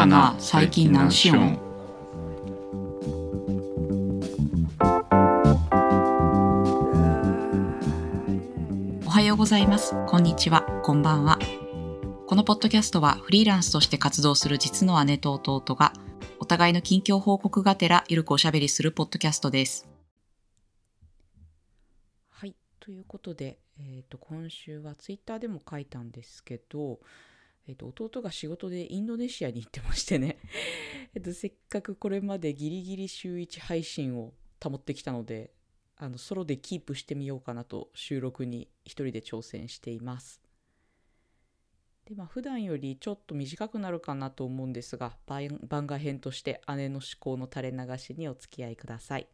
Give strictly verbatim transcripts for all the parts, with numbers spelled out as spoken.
だが最近何しよん。おはようございます、こんにちは、こんばんは。このポッドキャストはフリーランスとして活動する実の姉と弟がお互いの近況報告がてらゆるくおしゃべりするポッドキャストです。はい、ということで、えーと、今週はツイッターでも書いたんですけど、えっと、弟が仕事でインドネシアに行ってましてねえっとせっかくこれまでギリギリ週いち配信を保ってきたので、あのソロでキープしてみようかなと収録に一人で挑戦しています。で、まあ、普段よりちょっと短くなるかなと思うんですが、番外編として姉の思考の垂れ流しにお付き合いください。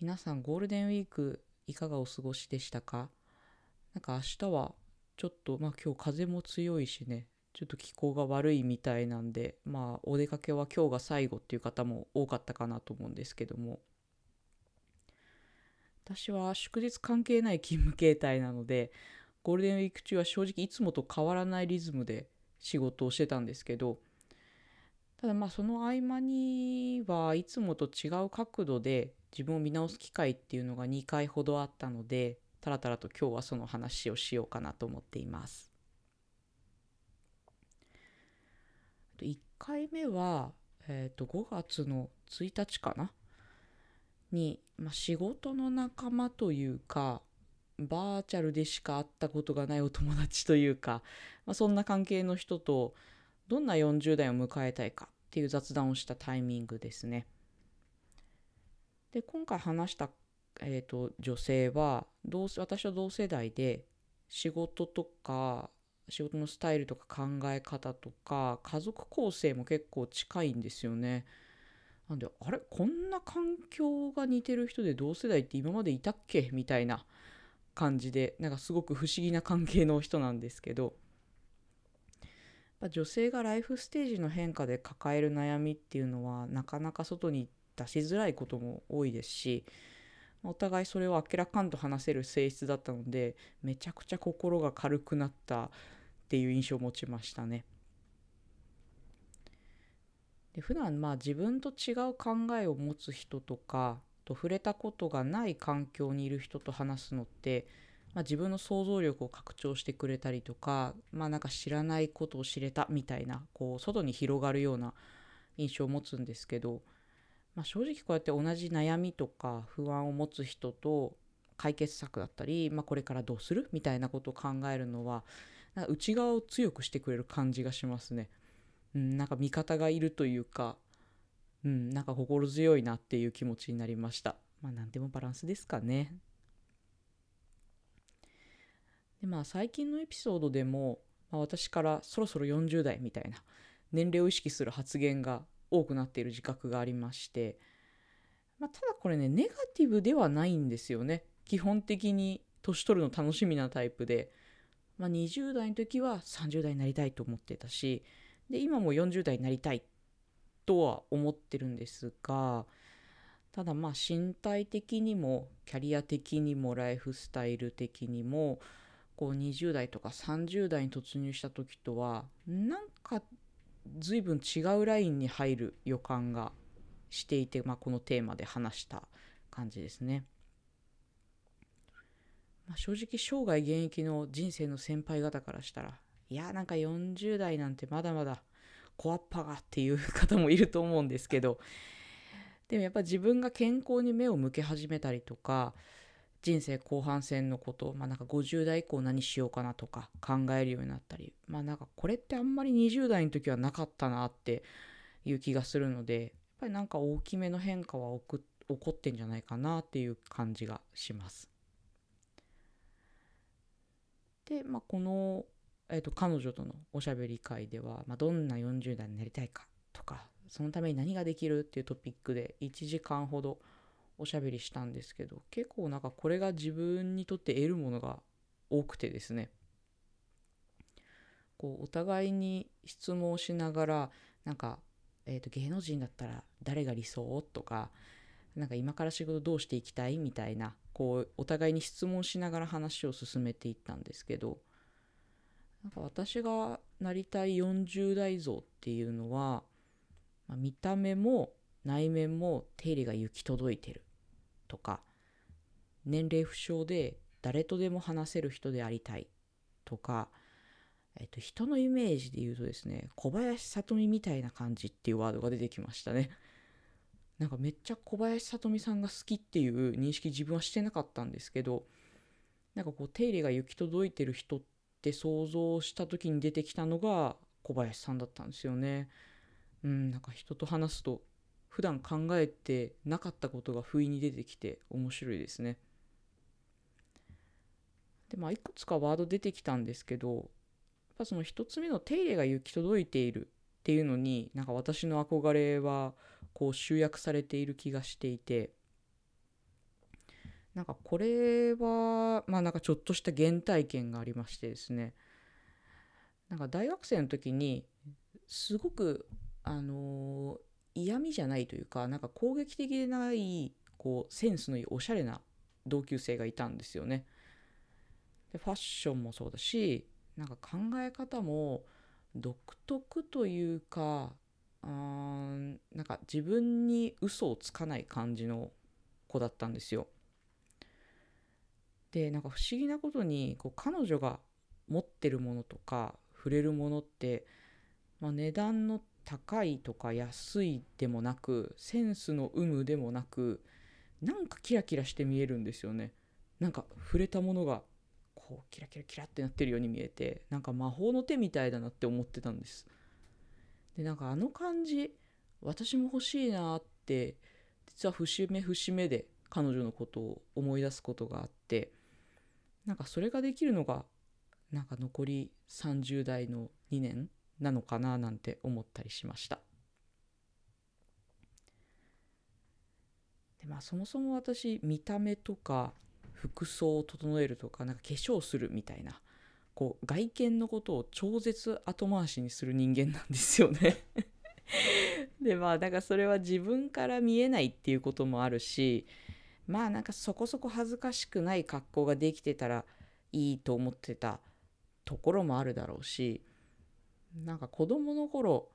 皆さんゴールデンウィークいかがお過ごしでしたか？なんか明日はちょっと、まあ、今日風も強いしね、ちょっと気候が悪いみたいなんで、まあ、お出かけは今日が最後っていう方も多かったかなと思うんですけども、私は祝日関係ない勤務形態なので、ゴールデンウィーク中は正直いつもと変わらないリズムで仕事をしてたんですけど、ただまあその合間にはいつもと違う角度で自分を見直す機会っていうのがにかいほどあったので、たらたらと今日はその話をしようかなと思っています。いっかいめは、えー、とごがつのついたちかなに、まあ、仕事の仲間というかバーチャルでしか会ったことがないお友達というか、まあ、そんな関係の人とどんなよんじゅう代を迎えたいかっていう雑談をしたタイミングですね。で、今回話したえーと、女性は同私は同世代で仕事とか仕事のスタイルとか考え方とか家族構成も結構近いんですよね。なんであれこんな環境が似てる人で同世代って今までいたっけみたいな感じで、なんかすごく不思議な関係の人なんですけど、女性がライフステージの変化で抱える悩みっていうのはなかなか外に出しづらいことも多いですし、お互いそれをあきらかんと話せる性質だったので、めちゃくちゃ心が軽くなったっていう印象を持ちましたね。で、普段まあ自分と違う考えを持つ人とかと触れたことがない環境にいる人と話すのって、まあ、自分の想像力を拡張してくれたりとか、まあ、なんか知らないことを知れたみたいな、こう外に広がるような印象を持つんですけど、まあ、正直こうやって同じ悩みとか不安を持つ人と解決策だったり、まあ、これからどうするみたいなことを考えるのは、なんか内側を強くしてくれる感じがしますね。うん、なんか味方がいるというか、うん、なんか心強いなっていう気持ちになりました。まあ、なんでもバランスですかね。で、まあ、最近のエピソードでも、まあ、私からそろそろよんじゅう代みたいな年齢を意識する発言が多くなっている自覚がありまして、まあ、ただこれねネガティブではないんですよね。基本的に年取るの楽しみなタイプで、まあ、にじゅう代の時はさんじゅう代になりたいと思ってたし、で今もよんじゅう代になりたいとは思ってるんですが、ただまあ身体的にもキャリア的にもライフスタイル的にもこうにじゅう代とかさんじゅう代に突入した時とはなんか随分違うラインに入る予感がしていて、まあ、このテーマで話した感じですね。まあ、正直生涯現役の人生の先輩方からしたら、いやなんかよんじゅう代なんてまだまだ小アッパがっていう方もいると思うんですけど、でもやっぱ自分が健康に目を向け始めたりとか、人生後半戦のこと、まあ、なんかごじゅう代以降何しようかなとか考えるようになったり、まあ、なんかこれってあんまりにじゅう代の時はなかったなっていう気がするので、やっぱりなんか大きめの変化は起こってんじゃないかなっていう感じがします。で、まあ、この、えーと、彼女とのおしゃべり会では、まあ、どんなよんじゅう代になりたいかとか、そのために何ができるっていうトピックでいちじかんほどおしゃべりしたんですけど、結構なんかこれが自分にとって得るものが多くてですね、こうお互いに質問をしながら、なんか、えーと、芸能人だったら誰が理想とか、なんか今から仕事どうしていきたいみたいな、こうお互いに質問しながら話を進めていったんですけど、なんか私がなりたいよんじゅう代像っていうのは、まあ、見た目も内面も手入れが行き届いてるとか、年齢不詳で誰とでも話せる人でありたいとか、えっと、人のイメージで言うとですね、小林聡美みたいな感じっていうワードが出てきましたね。なんかめっちゃ小林聡美さんが好きっていう認識自分はしてなかったんですけど、なんかこう手入れが行き届いてる人って想像した時に出てきたのが小林さんだったんですよね。うん、なんか人と話すと普段考えてなかったことが不意に出てきて面白いですね。で、まあいくつかワード出てきたんですけど、やっぱその一つ目の手入れが行き届いているっていうのに、なんか私の憧れはこう集約されている気がしていて、なんかこれはまあなんかちょっとした原体験がありましてですね、なんか大学生の時にすごくあの嫌味じゃないというか、なんか攻撃的でないこうセンスのいいおしゃれな同級生がいたんですよね。でファッションもそうだし、なんか考え方も独特というか、あーなんか自分に嘘をつかない感じの子だったんですよ。でなんか不思議なことにこう彼女が持ってるものとか触れるものって、まあ、値段の高いとか安いでもなく、センスの有無でもなく、なんかキラキラして見えるんですよね。なんか触れたものがこうキラキラキラってなってるように見えて、なんか魔法の手みたいだなって思ってたんです。でなんかあの感じ、私も欲しいなって実は節目節目で彼女のことを思い出すことがあって、なんかそれができるのがなんか残りさんじゅう代のにねんなのかななんて思ったりしました。で、まあ、そもそも私見た目とか服装を整えるとか、なんか化粧するみたいなこう外見のことを超絶後回しにする人間なんですよねでまあなんかそれは自分から見えないっていうこともあるし、まあなんかそこそこ恥ずかしくない格好ができてたらいいと思ってたところもあるだろうし、なんか子供の頃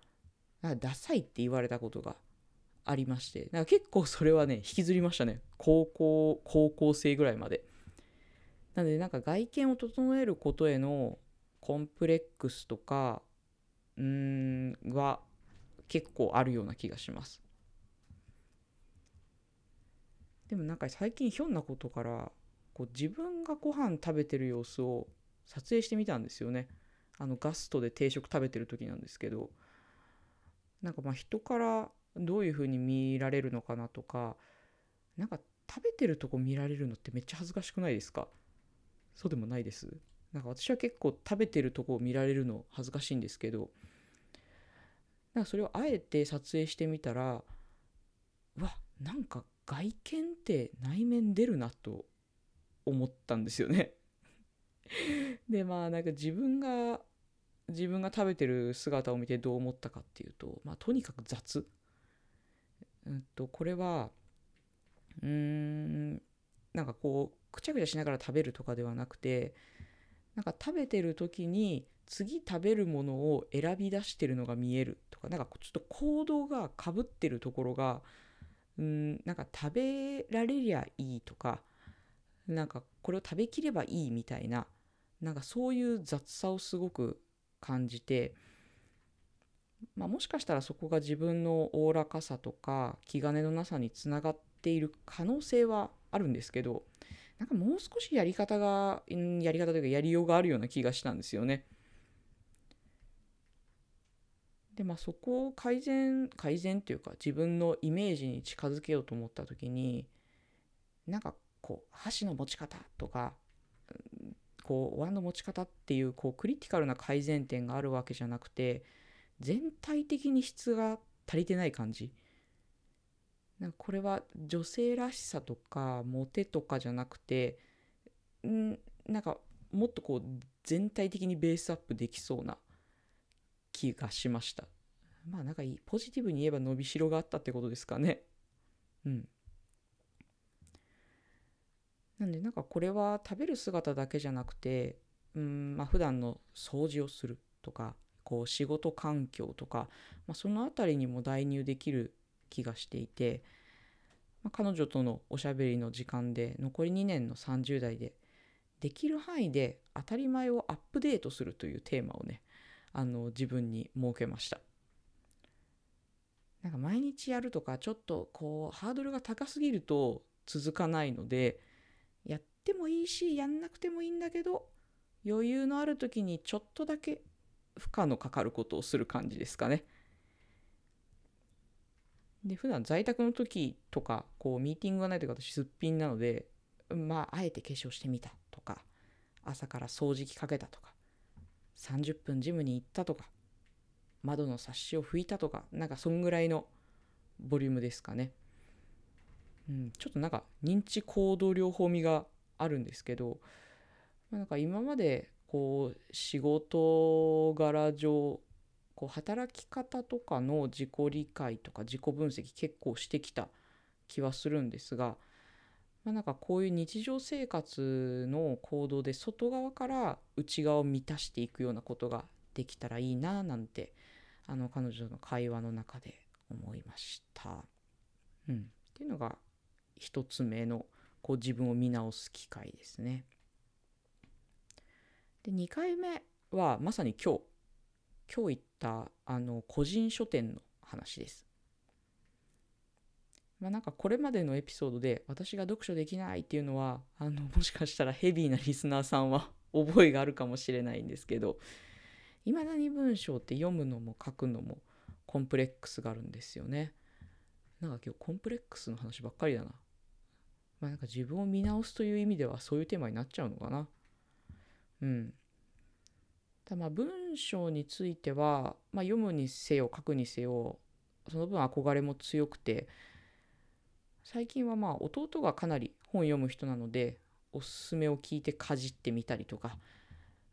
ダサいって言われたことがありまして、なんか結構それはね引きずりましたね、高校高校生ぐらいまで。なのでなんか外見を整えることへのコンプレックスとかうーんは結構あるような気がします。でもなんか最近ひょんなことからこう自分がご飯食べてる様子を撮影してみたんですよね。あのガストで定食食べてる時なんですけど、なんかまあ人からどういう風に見られるのかなとか、なんか食べてるとこ見られるのってめっちゃ恥ずかしくないですか？そうでもないです。なんか私は結構食べてるとこを見られるの恥ずかしいんですけど、なんかそれをあえて撮影してみたら、うわ、なんか外見って内面出るなと思ったんですよねでまあなんか自分が自分が食べてる姿を見てどう思ったかっていうと、まあ、とにかく雑、うんと、これはうーんなんかこうくちゃくちゃしながら食べるとかではなくて、なんか食べてる時に次食べるものを選び出してるのが見えるとか、なんかちょっと行動がかぶってるところが、うんなんか食べられりゃいいとか、なんかこれを食べきればいいみたいな、なんかそういう雑さをすごく感じて、まあ、もしかしたらそこが自分のおおらかさとか気兼ねのなさにつながっている可能性はあるんですけど、なんかもう少しやり方がやり方というかやりようがあるような気がしたんですよね。でまあ、そこを改善改善というか自分のイメージに近づけようと思った時に、なんかこう箸の持ち方とかこうお椀の持ち方っていう、 こうクリティカルな改善点があるわけじゃなくて、全体的に質が足りてない感じ。なんかこれは女性らしさとかモテとかじゃなくて、んなんかもっとこう全体的にベースアップできそうな気がしました。まあなんかポジティブに言えば伸びしろがあったってことですかね。うんなんでなんかこれは食べる姿だけじゃなくて、うん、まあ、普段の掃除をするとか、こう仕事環境とか、まあ、そのあたりにも代入できる気がしていて、まあ、彼女とのおしゃべりの時間で残りにねんのさんじゅう代でできる範囲で当たり前をアップデートするというテーマをね、あの自分に設けました。なんか毎日やるとかちょっとこうハードルが高すぎると続かないので、やってもいいしやんなくてもいいんだけど、余裕のある時にちょっとだけ負荷のかかることをする感じですかね。で、普段在宅の時とかこうミーティングがないというか、私すっぴんなので、まああえて化粧してみたとか、朝から掃除機かけたとか、さんじゅっぷんジムに行ったとか、窓のサッシを拭いたとか、なんかそんぐらいのボリュームですかね、うん、ちょっとなんか認知行動療法味があるんですけど、なんか今までこう仕事柄上こう働き方とかの自己理解とか自己分析結構してきた気はするんですが、まあ、なんかこういう日常生活の行動で外側から内側を満たしていくようなことができたらいいななんて、あの彼女の会話の中で思いました、うん、っていうのが一つ目のこう自分を見直す機会ですね。で、にかいめはまさに今日今日行ったあの個人書店の話です。まあ、なんかこれまでのエピソードで私が読書できないっていうのは、あのもしかしたらヘビーなリスナーさんは覚えがあるかもしれないんですけど、いまだに文章って読むのも書くのもコンプレックスがあるんですよね。なんか今日コンプレックスの話ばっかりだな。まあなんか自分を見直すという意味ではそういうテーマになっちゃうのかな。うん。ただまあ文章については、まあ、読むにせよ書くにせよその分憧れも強くて、最近はまあ弟がかなり本読む人なので、おすすめを聞いてかじってみたりとか、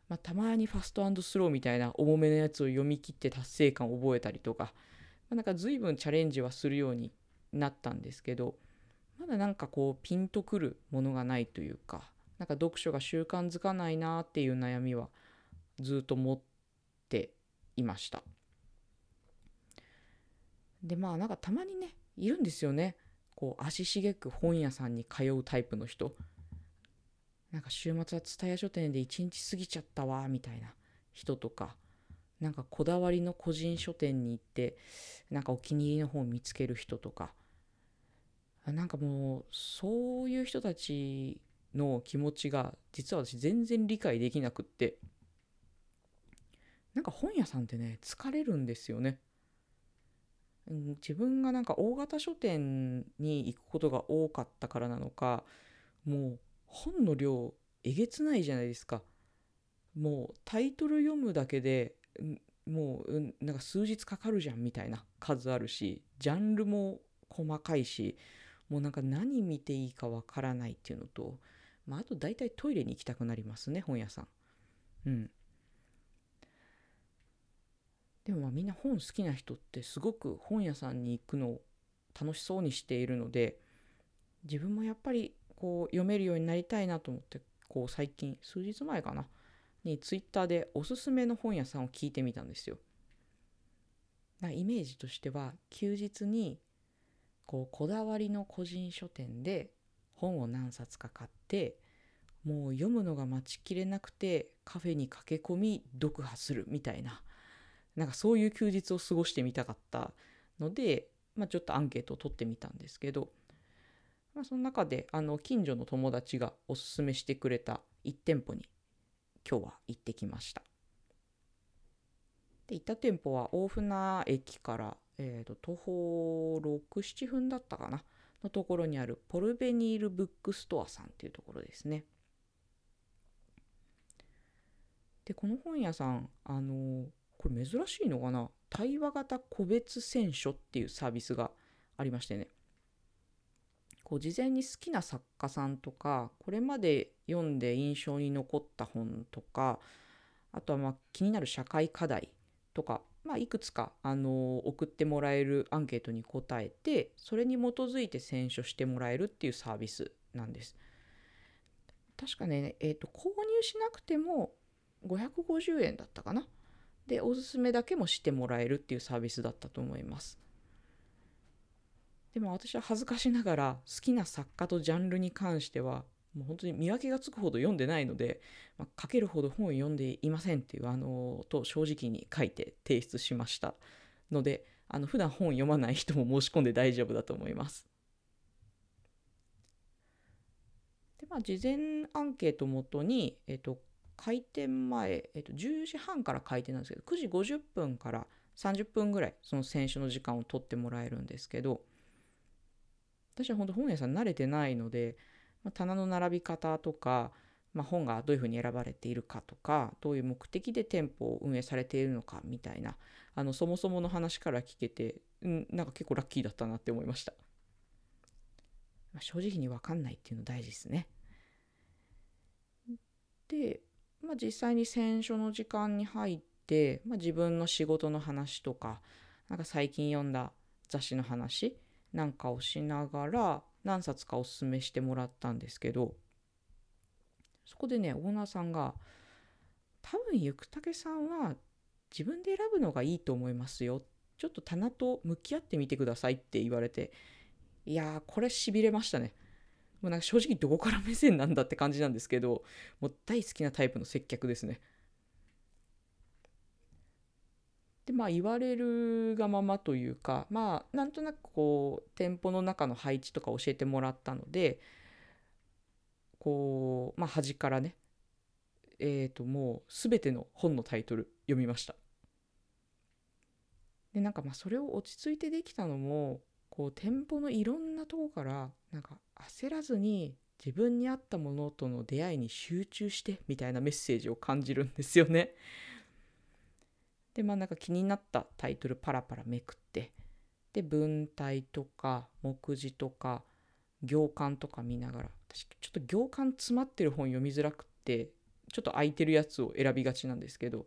まあ、たまにファスト&スローみたいな重めのやつを読み切って達成感を覚えたりとか、まあ、なんか随分チャレンジはするようになったんですけど、まだなんかこうピンとくるものがないというか、なんか読書が習慣づかないなっていう悩みはずっと持っていました。で、まあなんかたまにね、いるんですよね。こう足しげく本屋さんに通うタイプの人、なんか週末は蔦屋書店で一日過ぎちゃったわみたいな人とか、なんかこだわりの個人書店に行ってなんかお気に入りの本を見つける人とか、なんかもうそういう人たちの気持ちが実は私全然理解できなくって、なんか本屋さんってね疲れるんですよね。自分がなんか大型書店に行くことが多かったからなのか、もう本の量えげつないじゃないですか。もうタイトル読むだけでもうなんか数日かかるじゃんみたいな数あるし、ジャンルも細かいし、もうなんか何見ていいかわからないっていうのと、まあ、あと大体トイレに行きたくなりますね、本屋さん。うん。でもまあみんな本好きな人ってすごく本屋さんに行くのを楽しそうにしているので、自分もやっぱりこう読めるようになりたいなと思って、こう最近数日前かなにツイッターでおすすめの本屋さんを聞いてみたんですよ。なんかイメージとしては、休日にこうこだわりの個人書店で本を何冊か買って、もう読むのが待ちきれなくてカフェに駆け込み読破するみたいな、なんかそういう休日を過ごしてみたかったので、まあ、ちょっとアンケートを取ってみたんですけど、まあ、その中であの近所の友達がおすすめしてくれたいち店舗に今日は行ってきました。で、行った店舗は大船駅から、えーと、徒歩ろく、ななふんだったかなのところにあるポルベニールブックストアさんっていうところですね。で、この本屋さん、あのこれ珍しいのかな、対話型個別選書っていうサービスがありましてね、こう事前に好きな作家さんとか、これまで読んで印象に残った本とか、あとはまあ気になる社会課題とか、まあ、いくつか、あの送ってもらえるアンケートに答えて、それに基づいて選書してもらえるっていうサービスなんです。確かね、えーと、購入しなくてもごひゃくごじゅうえんだったかな。でおすすめだけもしてもらえるっていうサービスだったと思います。でも私は恥ずかしながら好きな作家とジャンルに関してはもう本当に見分けがつくほど読んでないので、まあ、書けるほど本を読んでいませんっていうあのと正直に書いて提出しましたので、あの普段本読まない人も申し込んで大丈夫だと思います。で、まあ、事前アンケートをもとに、えっと、開店前、えっと、じゅうじはんから開店なんですけどくじごじゅっぷんからさんじゅっぷんぐらいその選書の時間を取ってもらえるんですけど、私は本当本屋さん慣れてないので、まあ、棚の並び方とか、まあ、本がどういうふうに選ばれているかとか、どういう目的で店舗を運営されているのかみたいな、あのそもそもの話から聞けて、うん、なんか結構ラッキーだったなって思いました。まあ、正直に分かんないっていうの大事ですね。で、まあ、実際に選書の時間に入って、まあ、自分の仕事の話とか、なんか最近読んだ雑誌の話なんかをしながら何冊かおすすめしてもらったんですけど、そこでね、オーナーさんが多分ゆくたけさんは自分で選ぶのがいいと思いますよ、ちょっと棚と向き合ってみてくださいって言われて、いやーこれしびれましたね。もうなんか正直どこから目線なんだって感じなんですけど、もう大好きなタイプの接客ですね。でまあ、言われるがままというか、まあ、なんとなくこう店舗の中の配置とか教えてもらったので、こう、まあ、端からね、えーと、もう全ての本のタイトル読みました。でなんかまあそれを落ち着いてできたのも、こう店舗のいろんなとこからなんか焦らずに自分に合ったものとの出会いに集中してみたいなメッセージを感じるんですよね。でまあ、なんか気になったタイトルパラパラめくって、で文体とか目次とか行間とか見ながら、私ちょっと行間詰まってる本読みづらくってちょっと空いてるやつを選びがちなんですけど、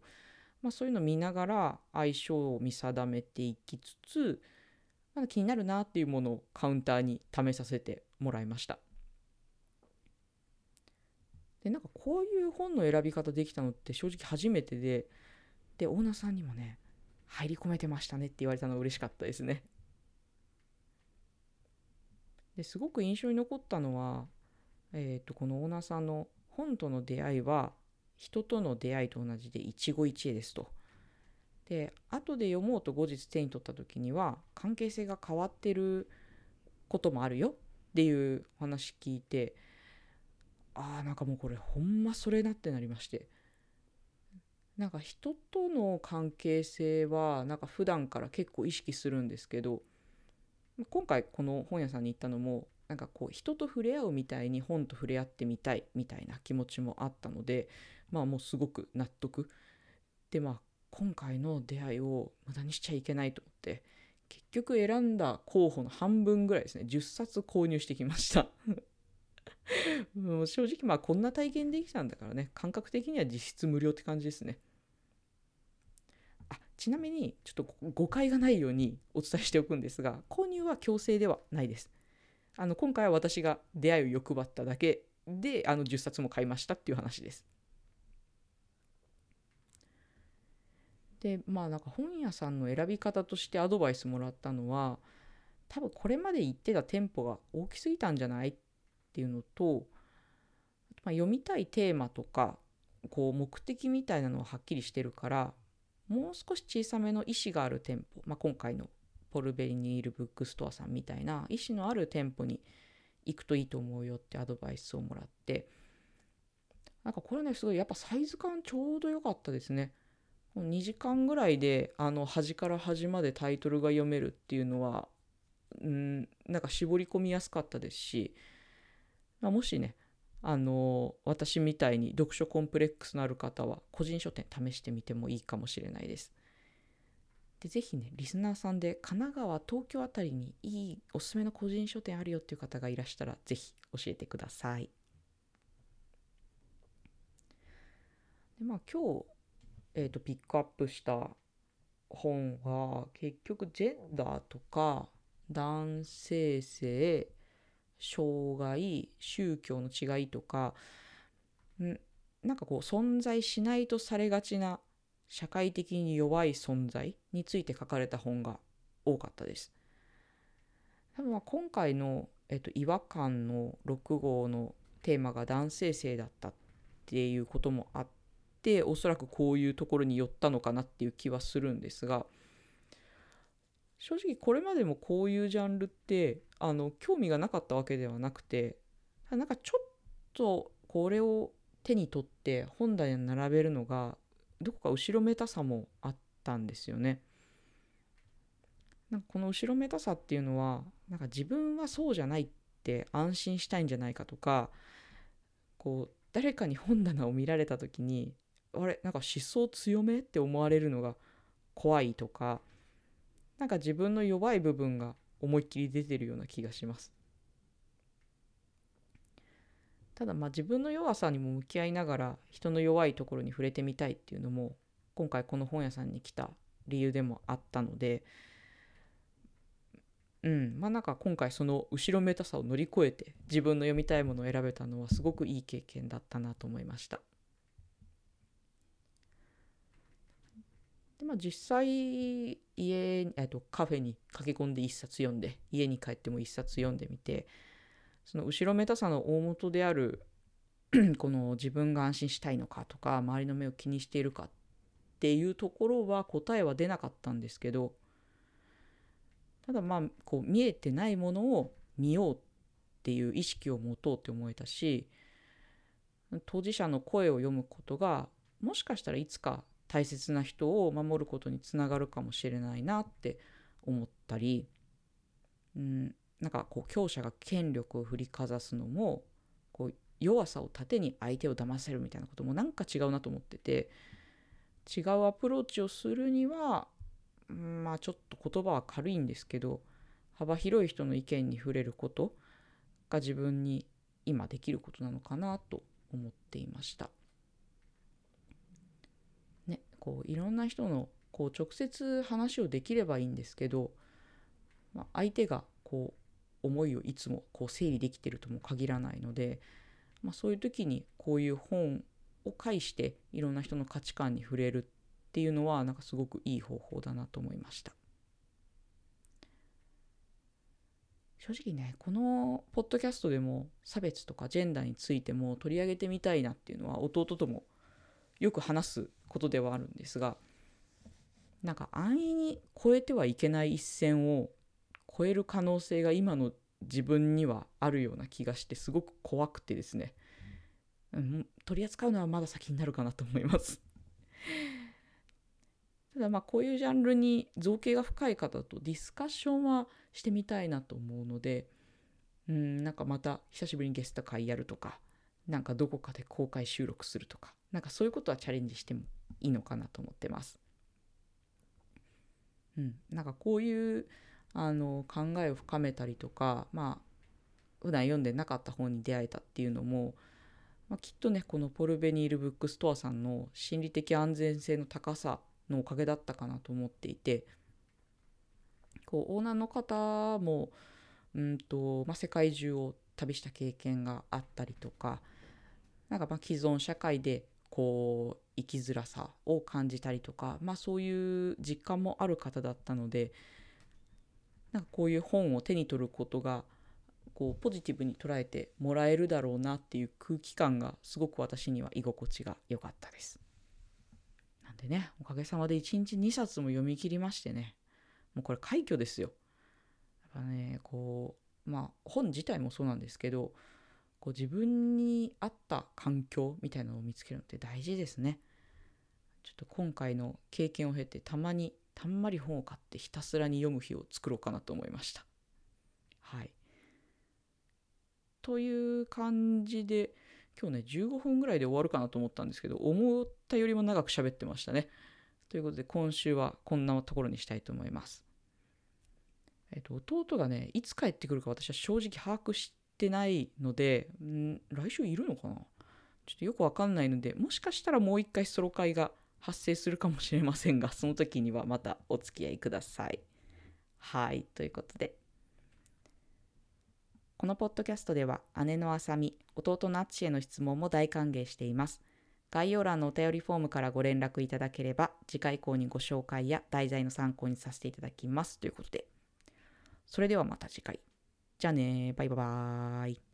まあ、そういうの見ながら相性を見定めていきつつ、まあ、気になるなっていうものをカウンターに試させてもらいました。でなんかこういう本の選び方できたのって正直初めてで、でオーナーさんにもね、入り込めてましたねって言われたのが嬉しかったですね。ですごく印象に残ったのは、えー、とこのオーナーさんの本との出会いは人との出会いと同じで一期一会ですと。で後で読もうと後日手に取った時には関係性が変わってることもあるよっていう話聞いて、あーなんかもうこれほんまそれだってなりまして、なんか人との関係性はなんか普段から結構意識するんですけど、今回この本屋さんに行ったのもなんかこう人と触れ合うみたいに本と触れ合ってみたいみたいな気持ちもあったので、まあもうすごく納得で、まあ今回の出会いを無駄にしちゃいけないと思って結局選んだ候補の半分ぐらいですね、じゅっさつ購入してきましたもう正直まあこんな体験できたんだからね、感覚的には実質無料って感じですね。ちなみにちょっと誤解がないようにお伝えしておくんですが、購入は強制ではないです。あの今回は私が出会いを欲張っただけで、あのじゅっさつも買いましたっていう話です。でまあなんか本屋さんの選び方としてアドバイスもらったのは、多分これまで行ってた店舗が大きすぎたんじゃないっていうのと、まあ、読みたいテーマとかこう目的みたいなのははっきりしてるから、もう少し小さめの意思がある店舗、まあ、今回のポルベニールブックストアさんみたいな意思のある店舗に行くといいと思うよってアドバイスをもらって、なんかこれねすごいやっぱサイズ感ちょうど良かったですね。にじかんぐらいであの端から端までタイトルが読めるっていうのは、うんなんか絞り込みやすかったですし、まあ、もしねあの私みたいに読書コンプレックスのある方は個人書店試してみてもいいかもしれないです。でぜひねリスナーさんで神奈川東京あたりにいいおすすめの個人書店あるよっていう方がいらしたらぜひ教えてください。で、まあ、今日、えーと、ピックアップした本は結局ジェンダーとか男性性障害、宗教の違いとか、んなんかこう存在しないとされがちな社会的に弱い存在について書かれた本が多かったです。多分今回の、えっと、違和感のろくごうのテーマが男性性だったっていうこともあって、おそらくこういうところに寄ったのかなっていう気はするんですが、正直これまでもこういうジャンルってあの興味がなかったわけではなくて、なんかちょっとこれを手に取って本棚に並べるのがどこか後ろめたさもあったんですよね。なんかこの後ろめたさっていうのは、なんか自分はそうじゃないって安心したいんじゃないかとか、こう誰かに本棚を見られた時にあれなんか思想強めって思われるのが怖いとか、なんか自分の弱い部分が思いっきり出てるような気がします。ただまあ自分の弱さにも向き合いながら人の弱いところに触れてみたいっていうのも今回この本屋さんに来た理由でもあったので、うん、まあなんか今回その後ろめたさを乗り越えて自分の読みたいものを選べたのはすごくいい経験だったなと思いました。でまあ、実際家、えっと、カフェに駆け込んで一冊読んで、家に帰っても一冊読んでみて、その後ろめたさの大元であるこの自分が安心したいのかとか周りの目を気にしているかっていうところは答えは出なかったんですけど、ただまあこう見えてないものを見ようっていう意識を持とうって思えたし、当事者の声を読むことがもしかしたらいつか大切な人を守ることにつながるかもしれないなって思ったり、うん、なんかこう強者が権力を振りかざすのもこう弱さを盾に相手を騙せるみたいなこともなんか違うなと思ってて、違うアプローチをするにはまあちょっと言葉は軽いんですけど、幅広い人の意見に触れることが自分に今できることなのかなと思っていました。こういろんな人のこう直接話をできればいいんですけど、まあ、相手がこう思いをいつもこう整理できてるとも限らないので、まあ、そういう時にこういう本を介していろんな人の価値観に触れるっていうのはなんかすごくいい方法だなと思いました。正直ね、このポッドキャストでも差別とかジェンダーについても取り上げてみたいなっていうのは弟ともよく話すことではあるんですが、なんか安易に越えてはいけない一線を越える可能性が今の自分にはあるような気がして、すごく怖くてですね、うん、取り扱うのはまだ先になるかなと思いますただまあこういうジャンルに造形が深い方とディスカッションはしてみたいなと思うので、うん、なんかまた久しぶりにゲスト会やるとか、なんかどこかで公開収録するとか、なんかそういうことはチャレンジしてもいいのかなと思ってます。うん、なんかこういうあの考えを深めたりとか、まあ普段読んでなかった本に出会えたっていうのも、まあ、きっとねこのポルベニールブックストアさんの心理的安全性の高さのおかげだったかなと思っていて、こうオーナーの方もうんと、まあ、世界中を旅した経験があったりとか、なんかまあ既存社会でこう生きづらさを感じたりとか、まあ、そういう実感もある方だったので、なんかこういう本を手に取ることがこうポジティブに捉えてもらえるだろうなっていう空気感がすごく私には居心地が良かったです。なんでね、おかげさまでいちにちにさつも読み切りましてね、もうこれ快挙ですよ。やっぱね、こうまあ本自体もそうなんですけど、こう自分に合った環境みたいなのを見つけるのって大事ですね。ちょっと今回の経験を経てたまにたんまり本を買ってひたすらに読む日を作ろうかなと思いました。はい。という感じで今日ねじゅうごふんぐらいで終わるかなと思ったんですけど、思ったよりも長く喋ってましたね。ということで今週はこんなところにしたいと思います。えっと弟がねいつ帰ってくるか私は正直把握してってないので、ん来週いるのかな、ちょっとよくわかんないので、もしかしたらもう一回ソロ会が発生するかもしれませんが、その時にはまたお付き合いください。はい、ということでこのポッドキャストでは姉のあさみ、弟のあつしへの質問も大歓迎しています。概要欄のお便りフォームからご連絡いただければ、次回以降にご紹介や題材の参考にさせていただきますということで、それではまた次回。じゃあねー、バイバイ。